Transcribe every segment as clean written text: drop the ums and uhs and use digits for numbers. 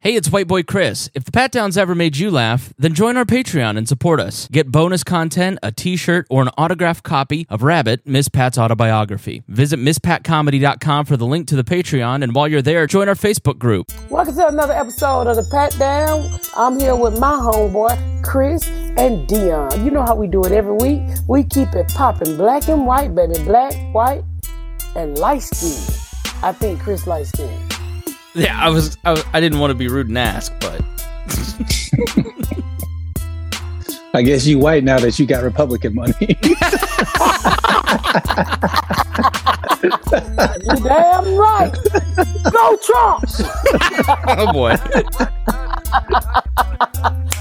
Hey, it's White Boy Chris. If the Pat Down's ever made you laugh, then join our Patreon and support us. Get bonus content, a t-shirt, or an autographed copy of Rabbit, Ms. Pat's autobiography. Visit MsPatComedy.com for the link to the Patreon, and while you're there, join our Facebook group. Welcome to another episode of the Pat Down. I'm here with my homeboy, Chris and Dion. You know how we do it every week. We keep it popping, black and white, baby. Black, white, and light skin. I think Chris light skin. Yeah, I didn't want to be rude and ask, but I guess you white now that you got Republican money. You damn right. Go Trump. Oh boy.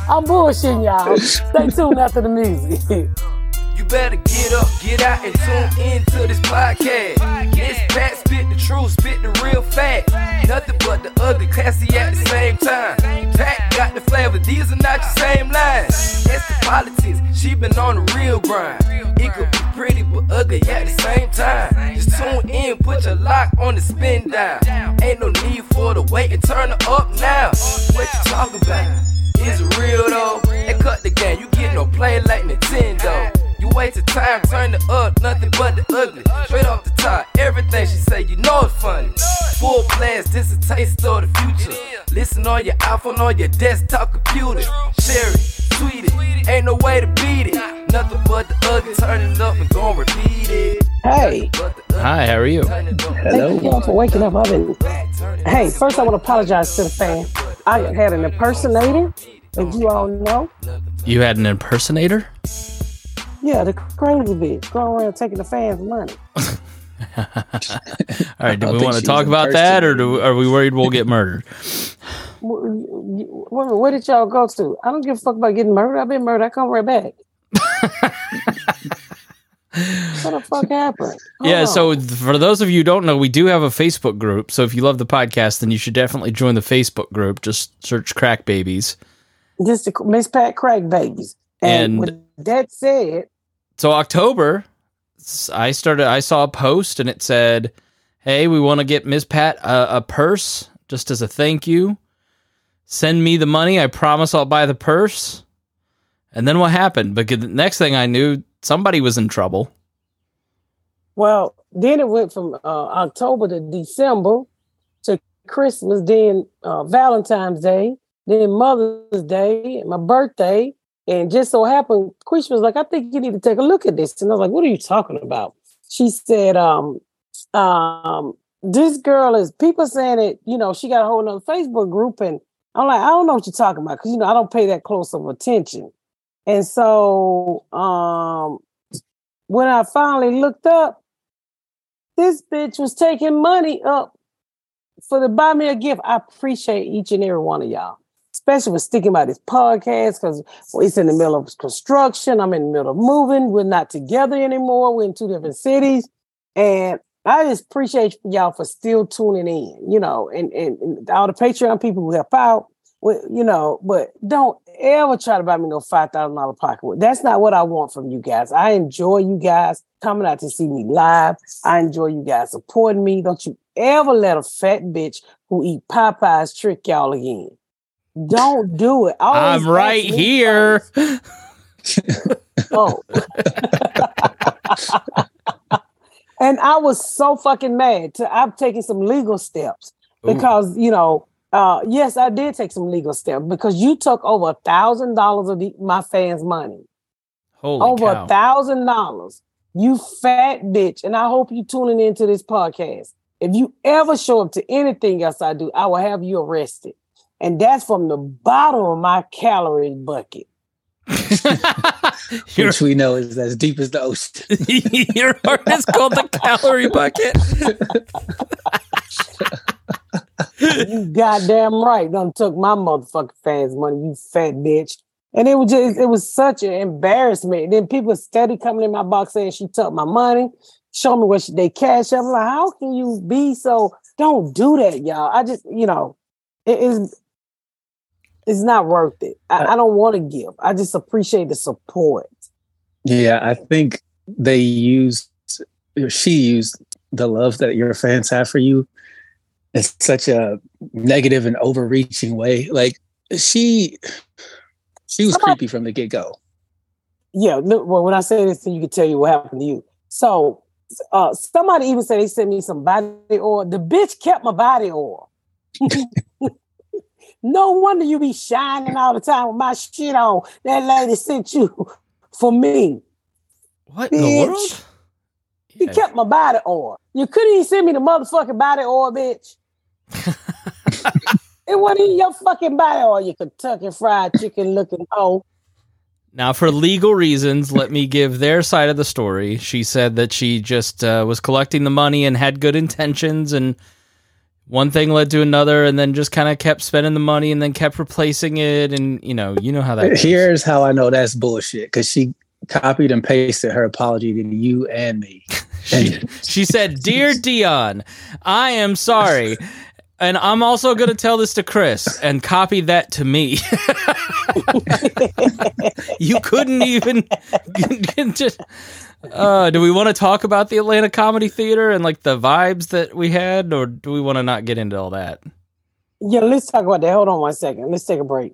I'm bullshitting y'all. Stay tuned after the music. You better get up, get out, and tune into this podcast. This Pat spit the truth, spit the real fact. Nothing but the ugly, classy at the same time. Pat got the flavor, these are not your same lines. It's the politics, she been on the real grind. It could be pretty, but ugly at the same time. Just tune in, put your lock on the spin down. Ain't no need for the wait and turn her up now. What you talking about? It's real though, and cut the game, you get no play like Nintendo. You waste your time, turn it up, nothing but the ugly. Straight off the top, everything she say, you know it's funny. Full blast, this a taste of the future. Listen on your iPhone, on your desktop computer. Share it, tweet it, ain't no way to beat it. Nothing but the ugly, turn it up and gon' repeat it. Hey. Hi, how are you? Hello. Thank you for waking up. Hey, first I want to apologize to the fans. I had an impersonator, as you all know. You had an impersonator? Yeah, the crazy bitch going around taking the fans' money. All right, do we want to talk about that, or are we worried we'll get murdered? Where did y'all go to? I don't give a fuck about getting murdered. I've been murdered. I come right back. What the fuck happened? Yeah, so for those of you who don't know, we do have a Facebook group. So if you love the podcast, then you should definitely join the Facebook group. Just search Crack Babies. Just Ms. Pat Crack Babies. And with that said... So October, I saw a post and it said, hey, we want to get Ms. Pat a purse just as a thank you. Send me the money. I promise I'll buy the purse. And then what happened? Because the next thing I knew, somebody was in trouble. Well, then it went from October to December to Christmas, then Valentine's Day, then Mother's Day, and my birthday. And just so happened, Quisha was like, I think you need to take a look at this. And I was like, what are you talking about? She said, this girl is, people saying that, you know, she got a whole other Facebook group. And I'm like, I don't know what you're talking about. Because, you know, I don't pay that close of attention. And so when I finally looked up, this bitch was taking money up for the buy me a gift. I appreciate each and every one of y'all. Especially with sticking by this podcast because it's in the middle of construction. I'm in the middle of moving. We're not together anymore. We're in two different cities. And I just appreciate y'all for still tuning in, you know, and all the Patreon people who help out, you know, but don't ever try to buy me no $5,000 pocketbook. That's not what I want from you guys. I enjoy you guys coming out to see me live. I enjoy you guys supporting me. Don't you ever let a fat bitch who eat Popeyes trick y'all again. Don't do it. Always I'm right here. Oh. And I was so fucking mad. I'm taking some legal steps because, you know, yes, I did take some legal steps because you took over $1,000 of my fans' money. Holy over cow. $1,000. You fat bitch. And I hope you tuning into this podcast. If you ever show up to anything else I do, I will have you arrested. And that's from the bottom of my calorie bucket. Which we know is as deep as the ocean. Your heart is called the calorie bucket. You goddamn right. Done took my motherfucking fans' money, you fat bitch. And it was just, it was such an embarrassment. And then people steady coming in my box saying she took my money, show me what they cash. I'm like, how can you be so? Don't do that, y'all. I just, you know, it's not worth it. I don't want to give. I just appreciate the support. Yeah, I think she used the love that your fans have for you in such a negative and overreaching way. Like she was creepy from the get-go. Yeah, well, when I say this, you can tell you what happened to you. So somebody even said they sent me some body oil. The bitch kept my body oil. No wonder you be shining all the time with my shit on. That lady sent you for me. What bitch, in the world? You kept my body oil. You couldn't even send me the motherfucking body oil, bitch. It wasn't even your fucking body oil, you Kentucky Fried Chicken looking hoe. Now, for legal reasons, let me give their side of the story. She said that she just was collecting the money and had good intentions, and one thing led to another, and then just kind of kept spending the money and then kept replacing it. And, you know how that goes. Here's how I know that's bullshit, because she copied and pasted her apology to you and me. She said, "Dear Dion, I am sorry. And I'm also going to tell this to Chris," and copy that to me. You couldn't even just... do we want to talk about the Atlanta Comedy Theater and like the vibes that we had, or do we want to not get into all that? Yeah, let's talk about that. Hold on one second. Let's take a break.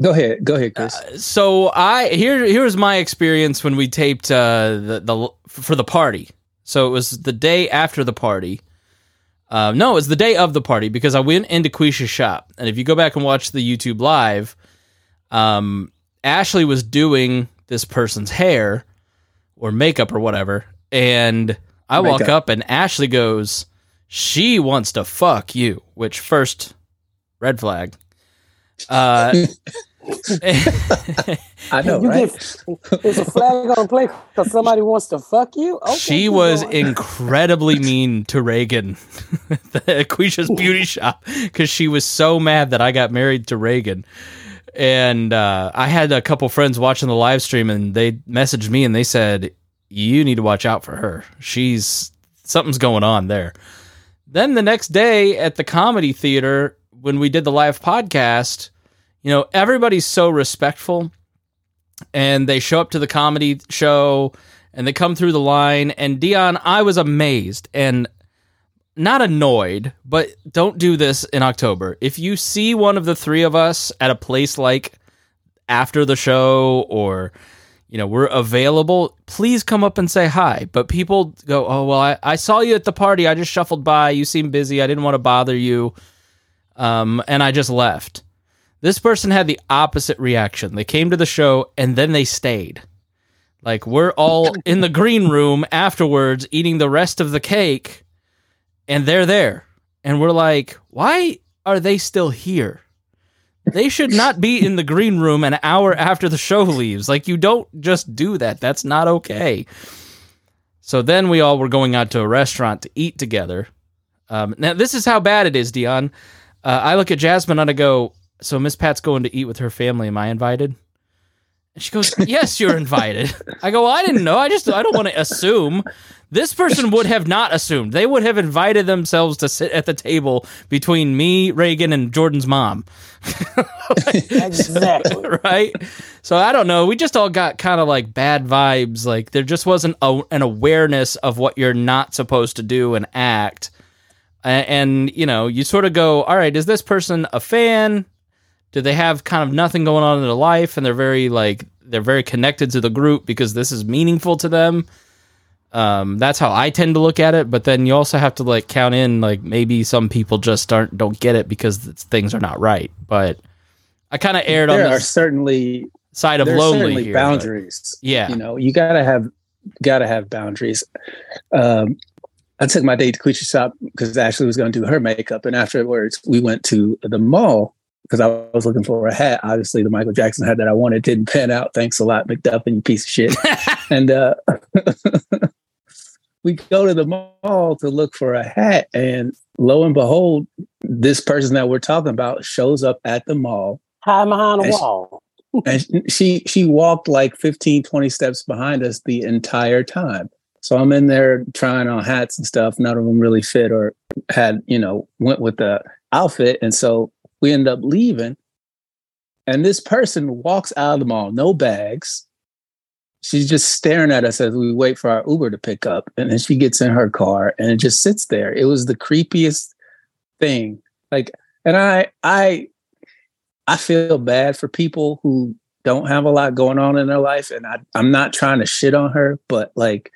Go ahead, Chris. So here's my experience when we taped for the party. So it was the day after the party. No, it was the day of the party, because I went into Quisha's shop, and if you go back and watch the YouTube live, Ashley was doing this person's hair or makeup or whatever, and I walk up and Ashley goes, "She wants to fuck you," which first red flag. I know, right? There's a flag on play because somebody wants to fuck you. Okay, she was incredibly mean to Reagan at Quisha's beauty shop, because she was so mad that I got married to Reagan. And I had a couple friends watching the live stream, and they messaged me and they said, "You need to watch out for her. Something's going on there." Then the next day at the Comedy Theater, when we did the live podcast, everybody's so respectful, and they show up to the comedy show and they come through the line. And Dion, I was amazed and not annoyed, but don't do this in October. If you see one of the three of us at a place like after the show, or, we're available, please come up and say hi. But people go, "Oh, well, I saw you at the party. I just shuffled by. You seemed busy. I didn't want to bother you. And I just left." This person had the opposite reaction. They came to the show and then they stayed. Like, we're all in the green room afterwards eating the rest of the cake, and they're there. And we're like, why are they still here? They should not be in the green room an hour after the show leaves. Like, you don't just do that. That's not okay. So then we all were going out to a restaurant to eat together. Now, this is how bad it is, Dion. I look at Jasmine and I go, "So Miss Pat's going to eat with her family. Am I invited?" And she goes, "Yes, you're invited." I go, "Well, I didn't know. I don't want to assume." This person would have not assumed. They would have invited themselves to sit at the table between me, Reagan, and Jordan's mom. Exactly. Right? So I don't know. We just all got kind of like bad vibes. Like, there just wasn't an awareness of what you're not supposed to do and act. And, you sort of go, all right, is this person a fan? Do they have kind of nothing going on in their life? And they're very connected to the group because this is meaningful to them. That's how I tend to look at it. But then you also have to like count in like maybe some people just don't get it because things are not right. But I kind of erred on the certainly side of lonely here, boundaries. But, yeah, you know, you gotta have boundaries. I took my date to Quisha shop because Ashley was going to do her makeup, and afterwards we went to the mall because I was looking for a hat. Obviously, the Michael Jackson hat that I wanted didn't pan out. Thanks a lot, McDuffin, you piece of shit. And we go to the mall to look for a hat, and lo and behold, this person that we're talking about shows up at the mall. Hiding behind a wall. And she walked like 15, 20 steps behind us the entire time. So I'm in there trying on hats and stuff. None of them really fit or had, you know, went with the outfit. And so we end up leaving. And this person walks out of the mall, no bags. She's just staring at us as we wait for our Uber to pick up. And then she gets in her car and it just sits there. It was the creepiest thing. Like, and I feel bad for people who don't have a lot going on in their life. And I'm not trying to shit on her, but like,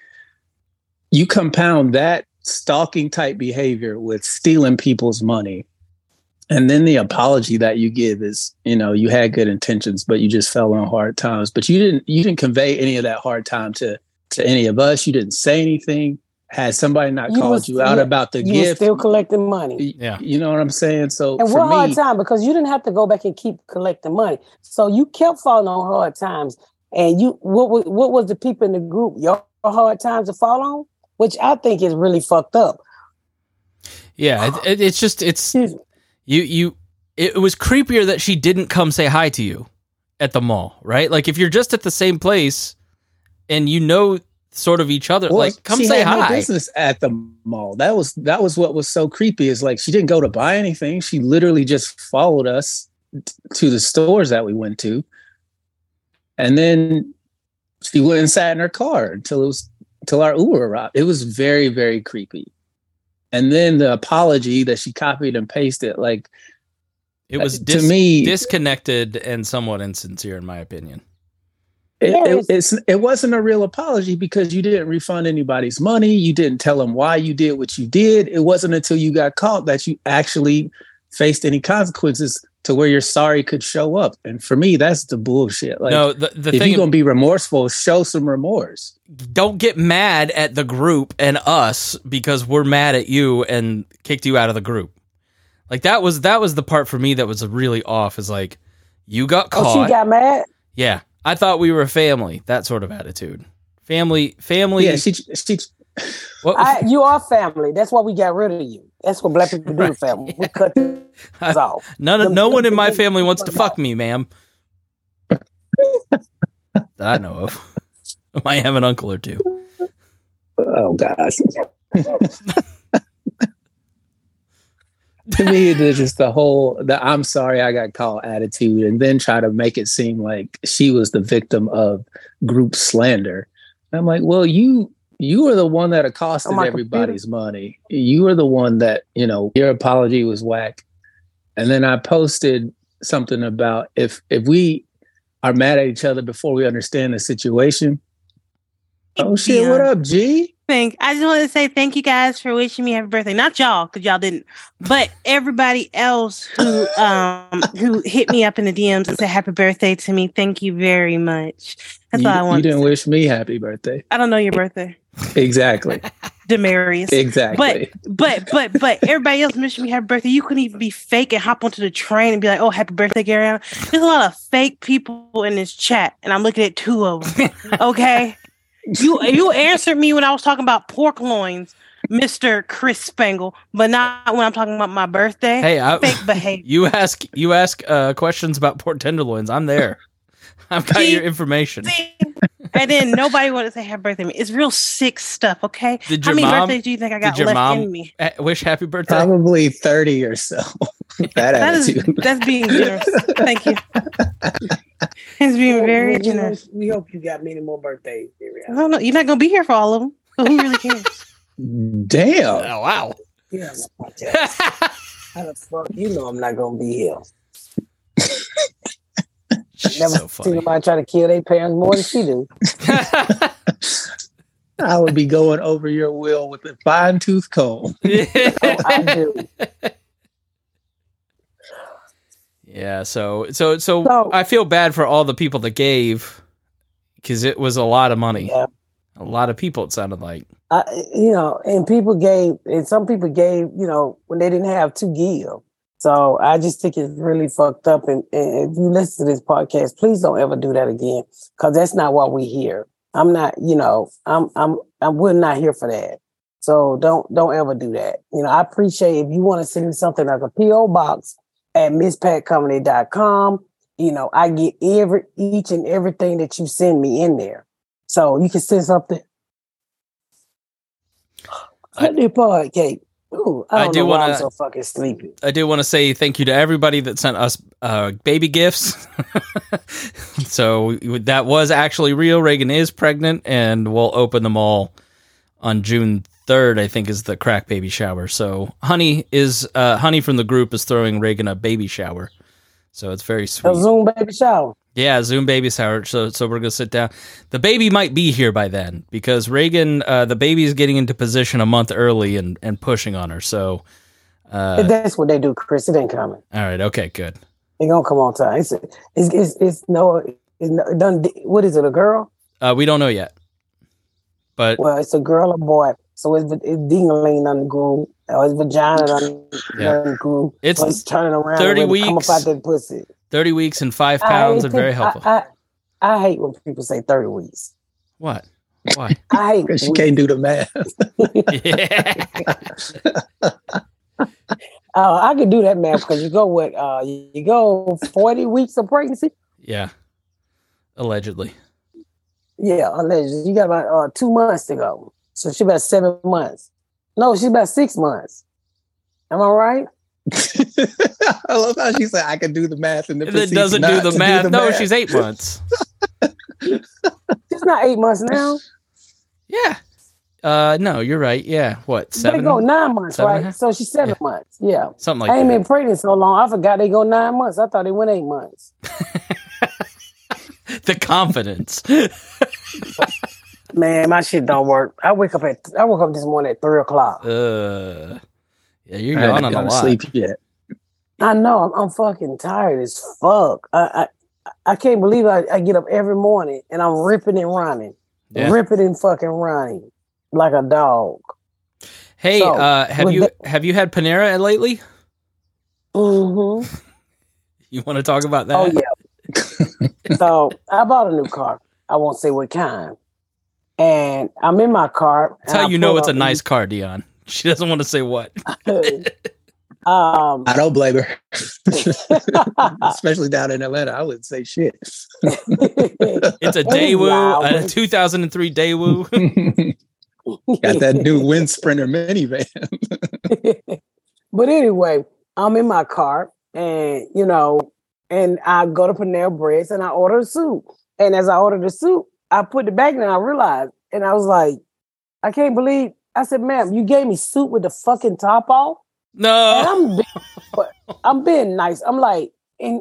you compound that stalking type behavior with stealing people's money. And then the apology that you give is, you know, you had good intentions, but you just fell on hard times. But you didn't convey any of that hard time to any of us. You didn't say anything. Had somebody not called you out about the gift, still collecting money. Yeah, you know what I'm saying. So and what hard time, because you didn't have to go back and keep collecting money. So you kept falling on hard times. And you, what was the people in the group your hard times to fall on? Which I think is really fucked up. Yeah, it's just it's. You it was creepier that she didn't come say hi to you at the mall, right? Like if you're just at the same place and you know sort of each other, well, like come say hi. No business at the mall. That was what was so creepy, is like she didn't go to buy anything. She literally just followed us to the stores that we went to. And then she went and sat in her car until our Uber arrived. It was very, very creepy. And then the apology that she copied and pasted, like it was to me disconnected and somewhat insincere, in my opinion. It wasn't a real apology because you didn't refund anybody's money. You didn't tell them why you did what you did. It wasn't until you got caught that you actually faced any consequences to where your sorry could show up. And for me, that's the bullshit. Like, no, the if you're going to be remorseful, show some remorse. Don't get mad at the group and us because we're mad at you and kicked you out of the group. Like that was the part for me that was really off, is like you got caught. Oh, she got mad? Yeah. I thought we were a family. That sort of attitude. Family. Yeah, she you are family. That's why we got rid of you. That's what black people do to family. We cut things off. No one in my family wants to fuck me, ma'am. That I know of. I might have an uncle or two. Oh, gosh. To me, there's just the I'm sorry I got caught attitude, and then try to make it seem like she was the victim of group slander. And I'm like, well, you were the one that accosted everybody's money. You were the one that, you know, your apology was whack. And then I posted something about if we are mad at each other before we understand the situation. Oh, shit. Yeah. What up, G? I just want to say thank you guys for wishing me happy birthday. Not y'all, because y'all didn't, but everybody else who hit me up in the DMs and said happy birthday to me. Thank you very much. That's all I wanted. You didn't wish me happy birthday. I don't know your birthday. Exactly. Demarius. Exactly. But everybody else wishing me happy birthday. You couldn't even be fake and hop onto the train and be like, oh, happy birthday, Gary. There's a lot of fake people in this chat, and I'm looking at two of them. Okay. You answered me when I was talking about pork loins, Mr. Chris Spangle, but not when I'm talking about my birthday. Hey, fake behavior. You ask questions about pork tenderloins. I'm there. I've got your information. See? And then nobody wanted to say happy birthday to me. It's real sick stuff. Okay. How many birthdays do you think I got left in me? Wish happy birthday. Probably 30 or so. That's being generous. Thank you. It's being very generous. We hope you got many more birthdays. I don't know. You're not gonna be here for all of them. So who really cares? Damn. Oh, wow. Yeah. How the fuck you know I'm not gonna be here? She's never so funny. Seen anybody try to kill their parents more than she do. I would be going over your will with a fine tooth comb. I do. Yeah, so I feel bad for all the people that gave, because it was a lot of money. Yeah. A lot of people, it sounded like. And people gave, and some people gave, when they didn't have to give. So I just think it's really fucked up. And if you listen to this podcast, please don't ever do that again, because that's not why we're here. I'm not, we're not here for that. So don't ever do that. I appreciate if you want to send me something like a P.O. box at MsPatComedy.com. I get each and everything that you send me in there. So you can send something. Cut your part, Kate. Ooh, I'm so fucking sleepy. I do want to say thank you to everybody that sent us baby gifts. So that was actually real. Reagan is pregnant, and we'll open them all on June 3rd, I think, is the crack baby shower. So Honey from the group is throwing Reagan a baby shower. So it's very sweet. A Zoom baby shower. Yeah, Zoom baby shower. So we're going to sit down. The baby might be here by then, because Reagan, the baby is getting into position a month early and pushing on her. So that's what they do, Chris. It ain't coming. All right. Okay, good. They're going to come on time. What is it, a girl? We don't know yet. But well, it's a girl or boy. So it's ding-a-ling on the groove. Or his vagina on the groove. It's turning around. 30 weeks. Come up out that pussy. 30 weeks and 5 pounds are very helpful. I hate when people say 30 weeks. What? Why? I hate because you can't do the math. Yeah. I can do that math, because you go with 40 weeks of pregnancy. Yeah. Allegedly. Yeah, allegedly. You got about 2 months to go. So she's about 7 months. No, she's about 6 months. Am I right? I love how she said I can do the math, and it doesn't do the math. No, she's 8 months. She's not 8 months now. Yeah. No, you're right. Yeah. What? 7? They go 9 months, right? So she's 7 months. Yeah. Something like that. I ain't been pregnant so long. I forgot they go 9 months. I thought they went 8 months. The confidence. Man, my shit don't work. I woke up this morning at 3:00. Yeah, you're going on a lot. Sleep yet. I know. I'm fucking tired as fuck. I can't believe I get up every morning and I'm ripping and running. Yeah. Ripping and fucking running like a dog. Hey, so, have you had Panera lately? Mm-hmm. You want to talk about that? Oh, yeah. So I bought a new car. I won't say what kind. And I'm in my car. That's how you know it's a nice car, Dion. She doesn't want to say what. I don't blame her. Especially down in Atlanta, I wouldn't say shit. It's a Daewoo, a 2003 Daewoo. Got that new Wind Sprinter minivan. But anyway, I'm in my car, and and I go to Panera Bread and I order a soup. And as I ordered the soup, I put it back, and I realized, and I was like, I can't believe. I said, ma'am, you gave me soup with the fucking top off? No. And I'm being nice. I'm like, I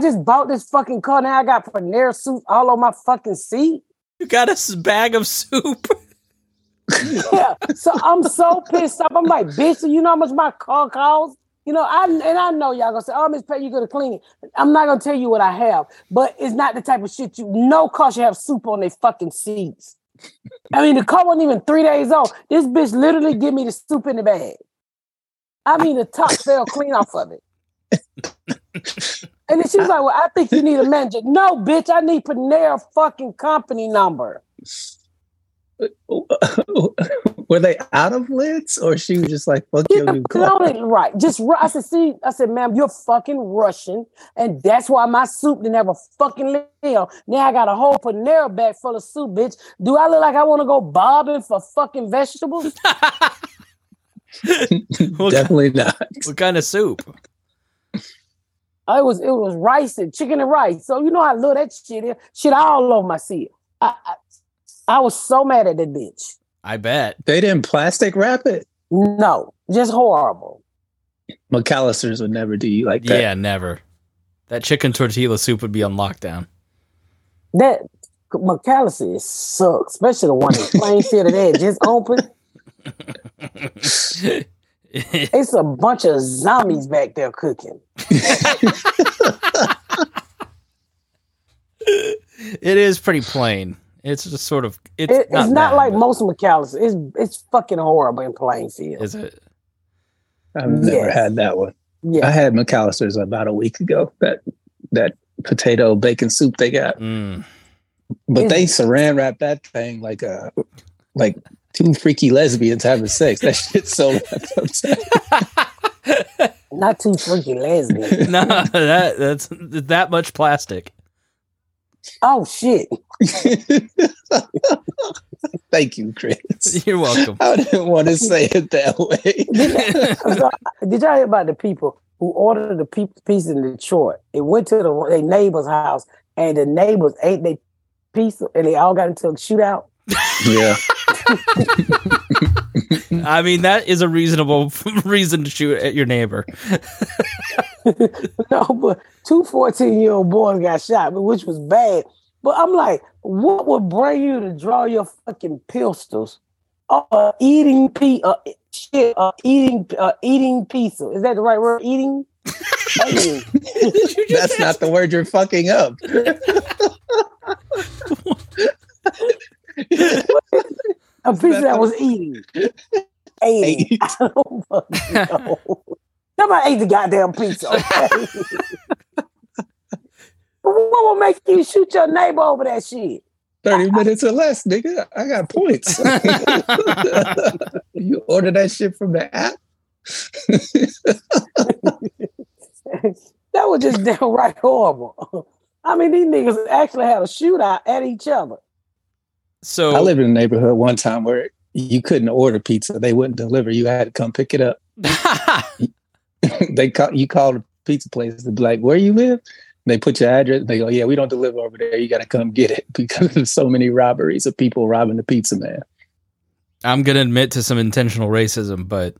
just bought this fucking car. Now I got Panera soup all on my fucking seat. You got a bag of soup? Yeah. So I'm so pissed off. I'm like, bitch, you know how much my car costs? I know y'all gonna say, oh, Ms. Pat, you're gonna clean it. I'm not gonna tell you what I have, but it's not the type of shit no car should have soup on their fucking seats. I mean, the car wasn't even 3 days old. This bitch literally give me the soup in the bag. I mean, the top fell clean off of it. And then she was like, well, I think you need a manager. No, bitch, I need Panera fucking company number. Were they out of lids, or she was just like, fuck your new car? Right. I said, ma'am, you're fucking Russian, and that's why my soup didn't have a fucking lid. Now I got a whole Panera bag full of soup, bitch. Do I look like I want to go bobbing for fucking vegetables? Definitely not. What kind of soup? It was rice and chicken and rice. So you know I love that shit. Shit all over my seat. I was so mad at that bitch. I bet. They didn't plastic wrap it? No, just horrible. McAllisters would never do you like that. Yeah, never. That chicken tortilla soup would be on lockdown. That McAllister sucks, especially the one in Plainfield that just opened. It's a bunch of zombies back there cooking. It is pretty plain. It's just sort of it's not like most McAllister. It's fucking horrible in Plainfield. Is it? I've never had that one. Yeah. I had McAllister's about a week ago. That potato bacon soup they got, but they saran wrap that thing like two freaky lesbians having sex. That shit's so wrapped up. Not too freaky lesbians. No, that's that much plastic. Oh shit! Thank you, Chris. You're welcome. I didn't want to say it that way. Did y'all hear about the people who ordered the pizza in Detroit? It went to their neighbor's house, and the neighbors ate their pizza, and they all got into a shootout. Yeah. I mean, that is a reasonable reason to shoot at your neighbor. No, but two 14-year-old boys got shot, which was bad. But I'm like, what would bring you to draw your fucking pistols? Eating pizza. Is that the right word? Eating? That's not the word you're fucking up. A pizza that was eating. Ate. I don't fucking know. Somebody ate the goddamn pizza. Okay? What will make you shoot your neighbor over that shit? 30 minutes or less, nigga. I got points. You order that shit from the app? That was just downright horrible. I mean, these niggas actually had a shootout at each other. So I lived in a neighborhood one time where you couldn't order pizza. They wouldn't deliver. You had to come pick it up. You called a pizza place to be like, where you live? They put your address. They go, yeah, we don't deliver over there. You got to come get it because of so many robberies of people robbing the pizza man. I'm going to admit to some intentional racism, but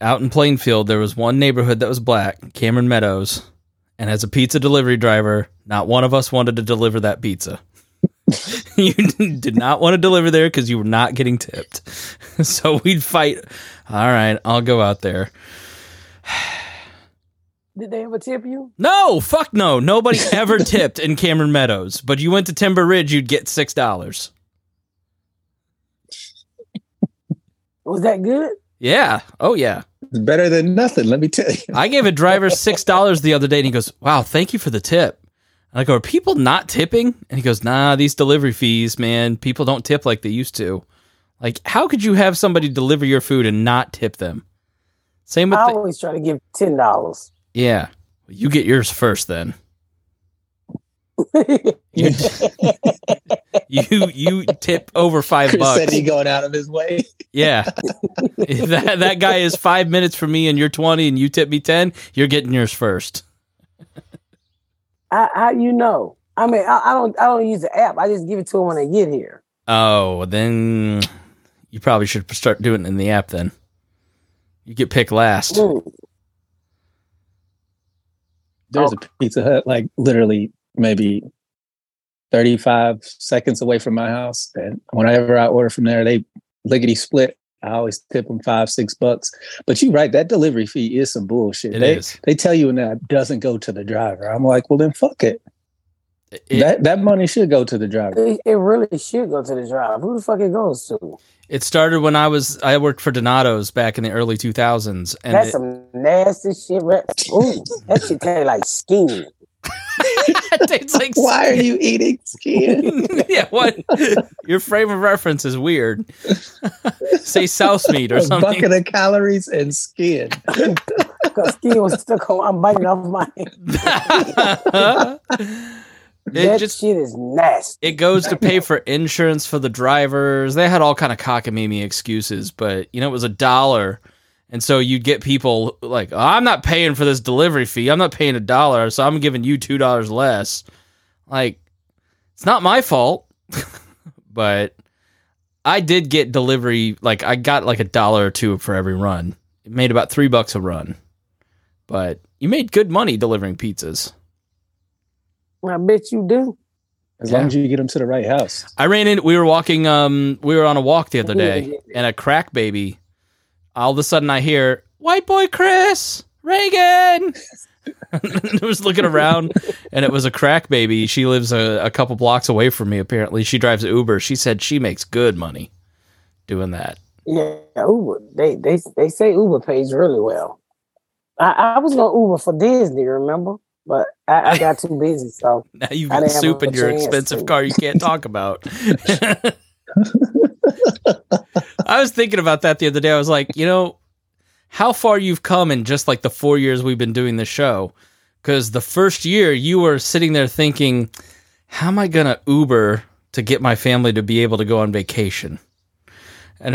out in Plainfield, there was one neighborhood that was black, Cameron Meadows. And as a pizza delivery driver, not one of us wanted to deliver that pizza. You did not want to deliver there because you were not getting tipped. So we'd fight. All right, I'll go out there. Did they ever tip you? No, fuck no. Nobody ever tipped in Cameron Meadows. But you went to Timber Ridge, you'd get $6. Was that good? Yeah. Oh, yeah. It's better than nothing, let me tell you. I gave a driver $6 the other day, and he goes, wow, thank you for the tip. And I go, are people not tipping? And he goes, nah, these delivery fees, man, people don't tip like they used to. Like, how could you have somebody deliver your food and not tip them? Same with I always try to give $10. Yeah. You get yours first then. You tip over $5. Chris said he going out of his way. Yeah. That guy is 5 minutes from me and you're 20 and you tip me 10, you're getting yours first. How you know? I mean, I don't use the app. I just give it to him when I get here. Oh, then you probably should start doing it in the app then. You get picked last. There's a Pizza Hut like literally maybe 35 seconds away from my house. And whenever I order from there, they lickety split. I always tip them $5, $6. But you're right. That delivery fee is some bullshit. They tell you and that doesn't go to the driver. I'm like, well, then fuck it. That money should go to the driver. It really should go to the driver. Who the fuck it goes to? It started when I worked for Donato's back in the early 2000s. And that's some nasty shit. Ooh, that shit tastes like skin. Why are you eating skin? Yeah, what? Your frame of reference is weird. Say souse meat or something. A bucket of calories and skin. Because skin was stuck on. I'm biting off mine. That shit is nasty. It goes to pay for insurance for the drivers. They had all kind of cockamamie excuses, but you know, it was $1. And so you'd get people like, oh, I'm not paying for this delivery fee. I'm not paying $1. So I'm giving you $2 less. Like, it's not my fault, but I did get delivery. Like I got like $1 or $2 for every run. It made about $3 a run, but you made good money delivering pizzas. I bet you do. As long as you get them to the right house. I ran in. We were walking. We were on a walk the other day, and a crack baby. All of a sudden, I hear "White Boy Chris Reagan." I was looking around, and it was a crack baby. She lives a couple blocks away from me. Apparently, she drives Uber. She said she makes good money doing that. Yeah, Uber. They say Uber pays really well. I was going to Uber for Disney, remember? But I got too busy, so now you've got soup in your expensive car you can't talk about. I was thinking about that the other day. I was like, you know, how far you've come in just like the 4 years we've been doing this show. Because the first year you were sitting there thinking, how am I going to Uber to get my family to be able to go on vacation? And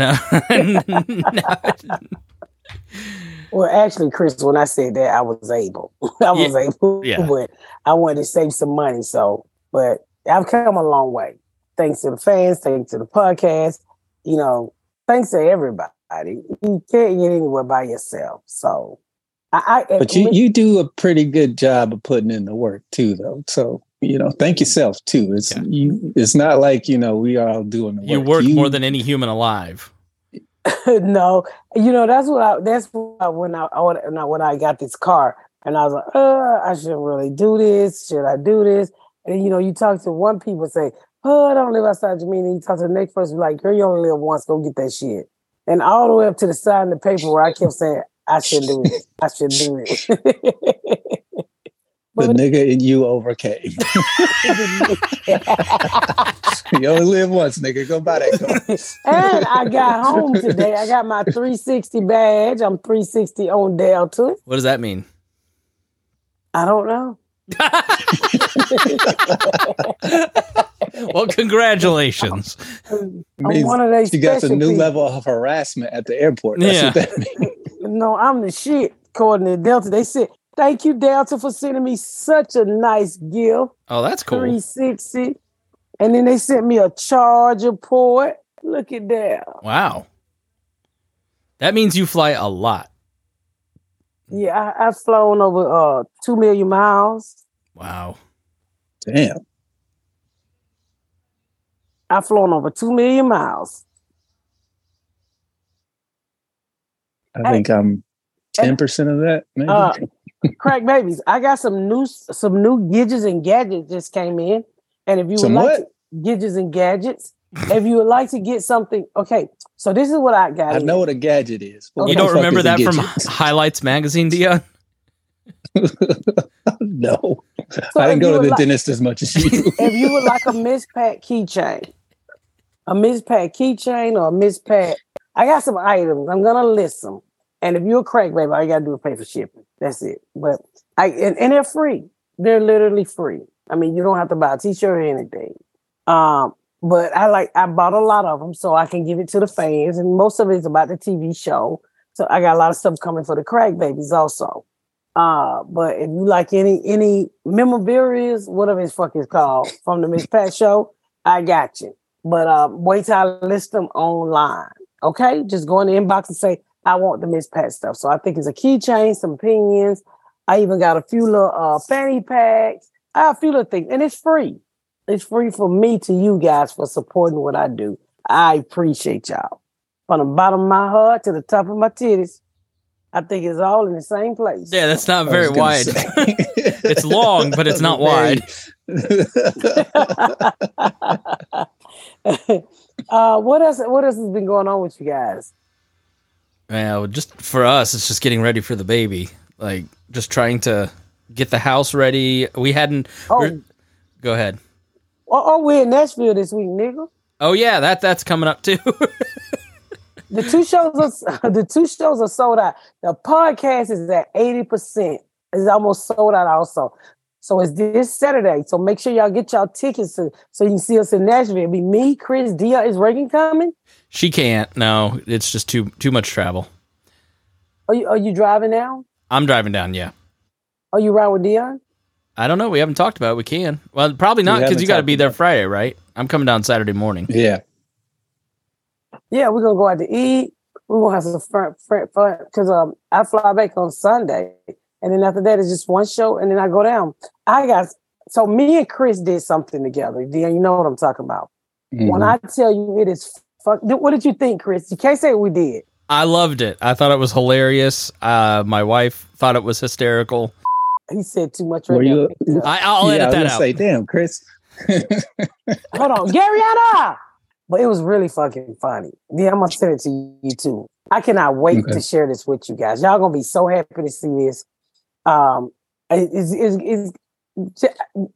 well, actually, Chris, when I said that, I was able. I was able, but I wanted to save some money. So, but I've come a long way. Thanks to the fans, thanks to the podcast, you know, thanks to everybody. You can't get anywhere by yourself. So, but you do a pretty good job of putting in the work too, though. So, you know, thank yourself too. It's not like, you know, we are all doing the work. You work more than any human alive. No, you know, that's when I got this car and I was like, I shouldn't really do this. Should I do this? And you know, you talk to one people say, oh, I don't live outside Jamaica. And you talk to the next person like, girl, you only live once. Go get that shit. And all the way up to the side of the paper where I kept saying, I shouldn't do it. I shouldn't do it. The nigga in you overcame. You only live once, nigga. Go buy that car. And I got home today. I got my 360 badge. I'm 360 on Delta. What does that mean? I don't know. Well, congratulations. You got the new level of harassment at the airport. That's what that means. No, I'm the shit. According to Delta, they said, thank you, Delta, for sending me such a nice gift. Oh, that's cool. 360. And then they sent me a charger port. Look at that. Wow. That means you fly a lot. Yeah, I've flown over 2 million miles. Wow. Damn. I've flown over 2 million miles. I think I'm 10% of that, maybe. Crack babies. I got some new gidgets and gadgets just came in. And if you would like gidgets and gadgets, if you would like to get something, okay. So this is what I got. I know what a gadget is. Okay. You don't remember that from Highlights Magazine, Dion? No. So I didn't go to the dentist as much as you. If you would like a Ms. Pat keychain, or a Ms. Pat, I got some items. I'm gonna list them. And if you're a crack baby, all you gotta do is pay for shipping. That's it. But and they're free. They're literally free. I mean, you don't have to buy a t-shirt or anything. But I bought a lot of them so I can give it to the fans, and most of it is about the TV show. So I got a lot of stuff coming for the crack babies also. But if you like any memorabilia, whatever his fuck is called, from the Ms. Pat show, I got you. But wait till I list them online. Okay? Just go in the inbox and say, I want the Ms. Pat stuff. So I think it's a keychain, some pinions. I even got a few little fanny packs. I have a few little things. And it's free. It's free for me to you guys for supporting what I do. I appreciate y'all. From the bottom of my heart to the top of my titties, I think it's all in the same place. Yeah, that's not very wide. It's long, but it's not wide. What else has been going on with you guys? Yeah, just for us, it's just getting ready for the baby. Like, just trying to get the house ready. We hadn't... Oh. Go ahead. Oh, we're in Nashville this week, nigga. Oh, yeah, that's coming up, too. The two shows are sold out. The podcast is at 80%. It's almost sold out also. So it's this Saturday. So make sure y'all get y'all tickets so you can see us in Nashville. It'll be me, Chris, Dia. Is Reagan coming? She can't. No, it's just too much travel. Are you driving now? I'm driving down, yeah. Are you riding with Dion? I don't know. We haven't talked about it. We can. Well, probably not because you got to be there Friday, right? I'm coming down Saturday morning. Yeah. Yeah, we're going to go out to eat. We're going to have some fun because I fly back on Sunday. And then after that, it's just one show. And then I go down. I got So me and Chris did something together. You know what I'm talking about. Mm-hmm. When I tell you it is what did you think, Chris? You can't say we did. I loved it. I thought it was hilarious. My wife thought it was hysterical. He said too much. I'll edit that out. Say, damn, Chris. Hold on, Garyana. But it was really fucking funny. Yeah, I'm gonna send it to you too. I cannot wait to share this with you guys. Y'all gonna be so happy to see this.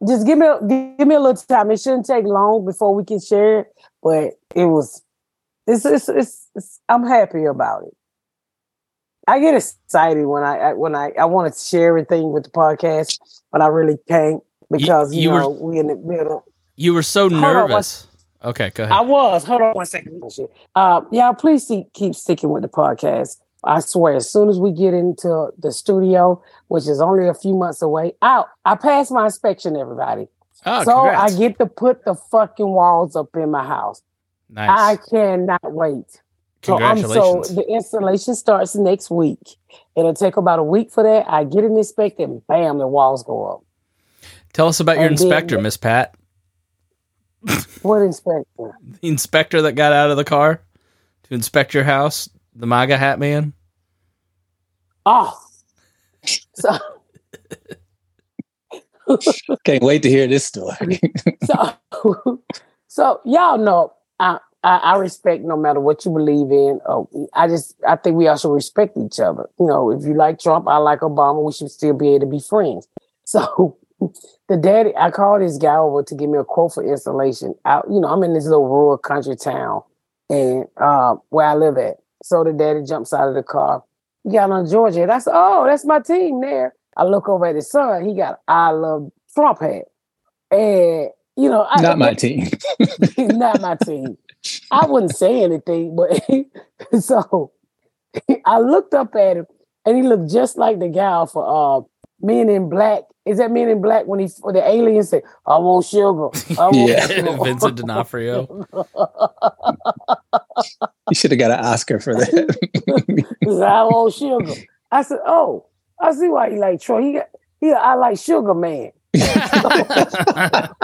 Just give me a little time. It shouldn't take long before we can share it. But it was. I'm happy about it. I get excited when I want to share everything with the podcast, but I really can't because we in the middle. You were so nervous. Okay, go ahead. I was. Hold on one second. Yeah, please keep sticking with the podcast. I swear, as soon as we get into the studio, which is only a few months away, I passed my inspection, everybody. Oh, so congrats. I get to put the fucking walls up in my house. Nice. I cannot wait. Congratulations. So the installation starts next week. It'll take about a week for that. I get it inspected, and bam, the walls go up. Tell us about your inspector, Ms. Pat. What inspector? The inspector that got out of the car to inspect your house, the MAGA hat man. Oh. So can't wait to hear this story. So y'all know I respect no matter what you believe in. I think we also respect each other. You know, if you like Trump, I like Obama, we should still be able to be friends. So the daddy, I called this guy over to give me a quote for installation. I'm in this little rural country town and where I live at. So the daddy jumps out of the car. He got on Georgia. And I said, oh, that's my team there. I look over at his son. He got I love Trump hat. And, you know. Not my team. I wouldn't say anything, but so I looked up at him and he looked just like the guy for Men in Black. Is that Men in Black when he for the aliens say, I want sugar? I want sugar. Vincent D'Onofrio. You should have got an Oscar for that. I want sugar. I said, oh, I see why he like Troy. I like Sugar Man. I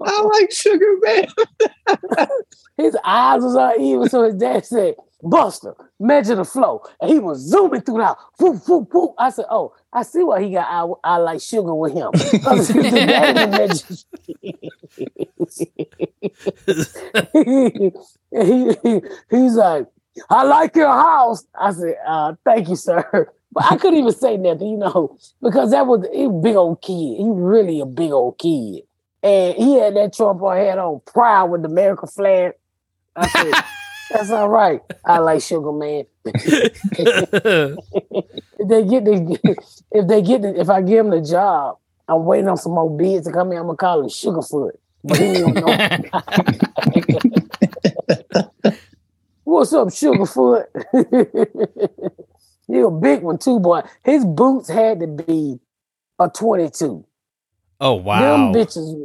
like Sugar Man. His eyes was uneven, so his dad said, Buster, measure the flow. And he was zooming through the house. Whoop, whoop, whoop. I said, oh, I see why he got I like sugar with him. He's like, I like your house. I said, thank you, sir. But I couldn't even say nothing, you know, because he was a big old kid. He really a big old kid. And he had that Trump head on, proud with the American flag. I said, that's all right. I like Sugar Man. If I give him the job, I'm waiting on some more bids to come in. I'm gonna call him Sugarfoot. But he don't know. What's up, Sugarfoot? He a big one too, boy. His boots had to be a 22. Oh wow! Them bitches.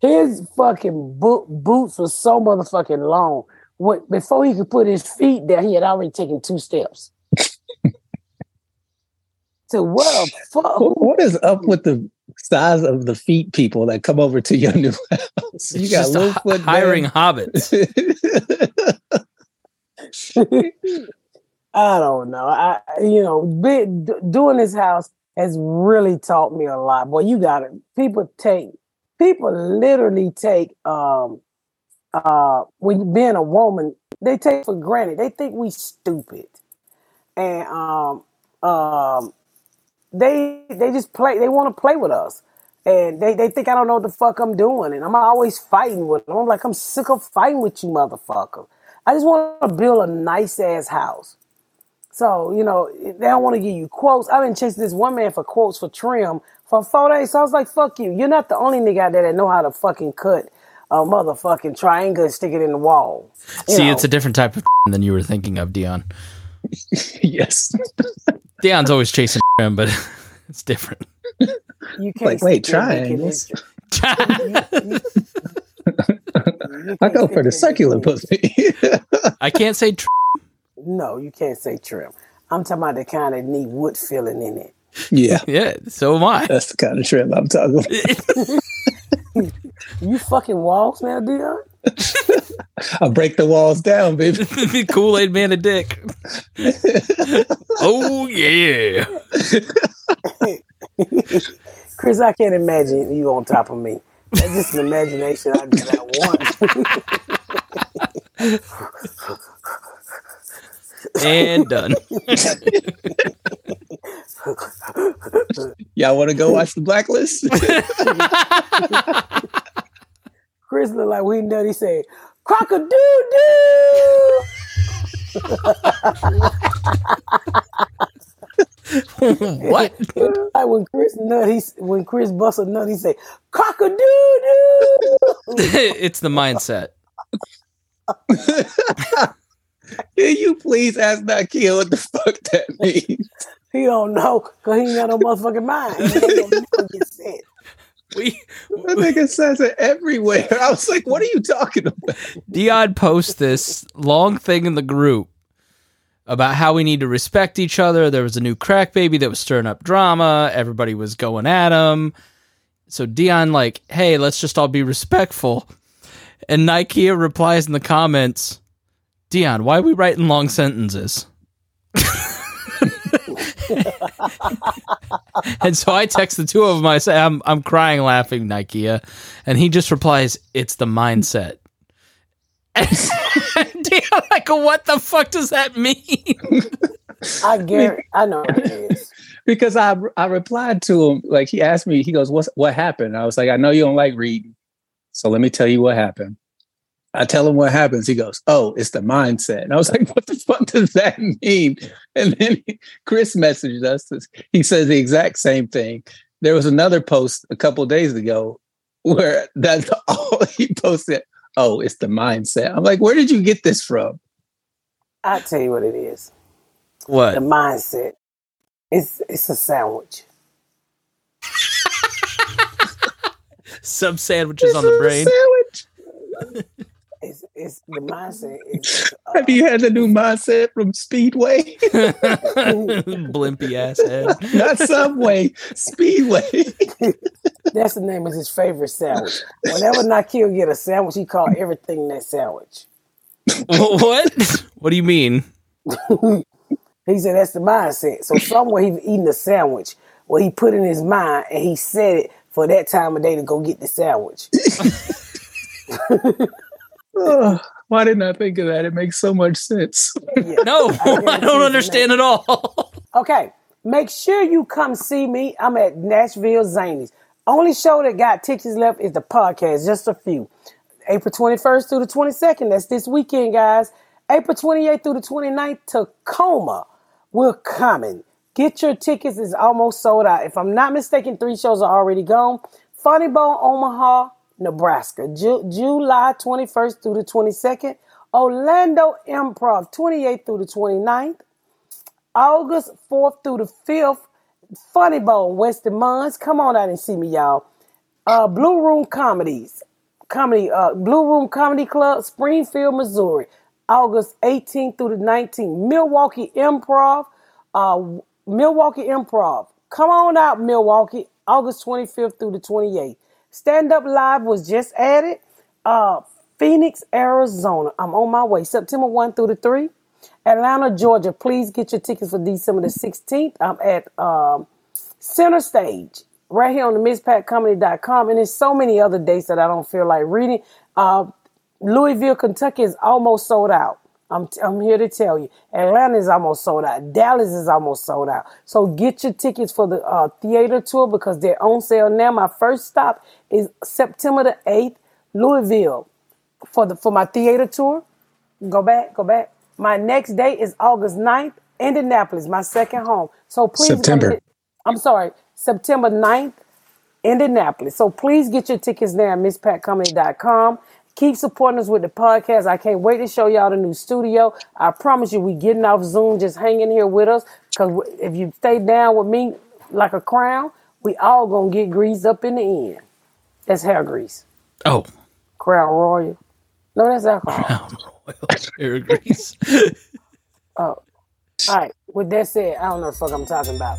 His fucking boots were so motherfucking long. Before he could put his feet down, he had already taken 2 steps. So what the fuck? What is up with the size of the feet people that come over to your new house? You got little foot hiring hobbits. I don't know. Doing this house has really taught me a lot. Boy, you got it. People literally take. When being a woman, they take for granted. They think we stupid, and they just play. They want to play with us, and they think I don't know what the fuck I'm doing, and I'm always fighting with them. I'm like, I'm sick of fighting with you, motherfucker. I just want to build a nice ass house. So they don't want to give you quotes. I've been chasing this one man for quotes for trim for 4 days. So I was like, fuck you. You're not the only nigga out there that know how to fucking cut a motherfucking triangle and stick it in the wall. It's a different type of than you were thinking of, Dion. Yes. Dion's always chasing him, but it's different. You can't wait, triangles. I go for the circular pussy. I can't say trim. No, you can't say trim. I'm talking about the kind that need wood filling in it. Yeah. Yeah, so am I. That's the kind of trip I'm talking about. You fucking walls now, Dion? I break the walls down, baby. Kool-Aid man a dick. Oh, yeah. Chris, I can't imagine you on top of me. That's just an imagination I did not want. And done. Y'all want to go watch The Blacklist? Chris looked like we know. He said, "Cock-a-doo-doo." What? Like when Chris nut, when Chris busts a nut, he say, "Cock-a-doo-doo." It's the mindset. Can you please ask Nakia what the fuck that means? He don't know because he ain't got no motherfucking mind. He don't know what he said. That nigga says it everywhere. I was like, what are you talking about? Dion posts this long thing in the group about how we need to respect each other. There was a new crack baby that was stirring up drama. Everybody was going at him. So Dion like, hey, let's just all be respectful. And Nikea replies in the comments, Dion, why are we writing long sentences? And so I text the two of them. I say, I'm crying laughing, Nikea. And he just replies, it's the mindset. And Dion, like, what the fuck does that mean? I know what it is. Because I replied to him, like, he asked me, he goes, what happened? I was like, I know you don't like reading, so let me tell you what happened. I tell him what happens. He goes, oh, it's the mindset. And I was like, what the fuck does that mean? And then Chris messaged us. He says the exact same thing. There was another post a couple of days ago where that's all he posted. Oh, it's the mindset. I'm like, where did you get this from? I'll tell you what it is. What? The mindset. It's a sandwich. Some sandwiches on the brain. Sandwich. It's the mindset. Have you had the new mindset from Speedway? Blimpy ass head. Not Subway, Speedway. That's the name of his favorite sandwich. Whenever Nakia get a sandwich, he call everything that sandwich. What? What do you mean? He said that's the mindset. So somewhere he's eating a sandwich where he put in his mind and he said it for that time of day to go get the sandwich. Oh, why didn't I think of that? It makes so much sense. Yeah. No, I don't understand at all. Okay, make sure you come see me. I'm at Nashville Zanies. Only show that got tickets left is the podcast, just a few. April 21st through the 22nd. That's this weekend, guys. April 28th through the 29th, Tacoma. We're coming. Get your tickets. It's almost sold out. If I'm not mistaken, 3 shows are already gone. Funny Bone, Omaha, Nebraska, July 21st through the 22nd, Orlando Improv, 28th through the 29th, August 4th through the 5th, Funny Bone, Western Mons. Come on out and see me, y'all. Blue Room Blue Room Comedy Club, Springfield, Missouri, August 18th through the 19th, Milwaukee Improv. Come on out, Milwaukee, August 25th through the 28th. Stand Up Live was just added. Phoenix, Arizona. I'm on my way. September 1 through the 3. Atlanta, Georgia. Please get your tickets for December the 16th. I'm at Center Stage right here on the MsPatComedy.com. And there's so many other dates that I don't feel like reading. Louisville, Kentucky is almost sold out. I'm here to tell you. Atlanta is almost sold out. Dallas is almost sold out. So get your tickets for the theater tour because they're on sale now. My first stop is September the 8th, Louisville, for my theater tour. Go back. My next date is August 9th, Indianapolis, my second home. So please September 9th, Indianapolis. So please get your tickets now at MsPatComedy.com. Keep supporting us with the podcast. I can't wait to show y'all the new studio. I promise you, we getting off Zoom, just hanging here with us. Because if you stay down with me like a crown, we all going to get greased up in the end. That's hair grease. Oh. Crown Royal. No, that's alcohol. Crown Royal hair grease. Oh. All right. With that said, I don't know what the fuck I'm talking about.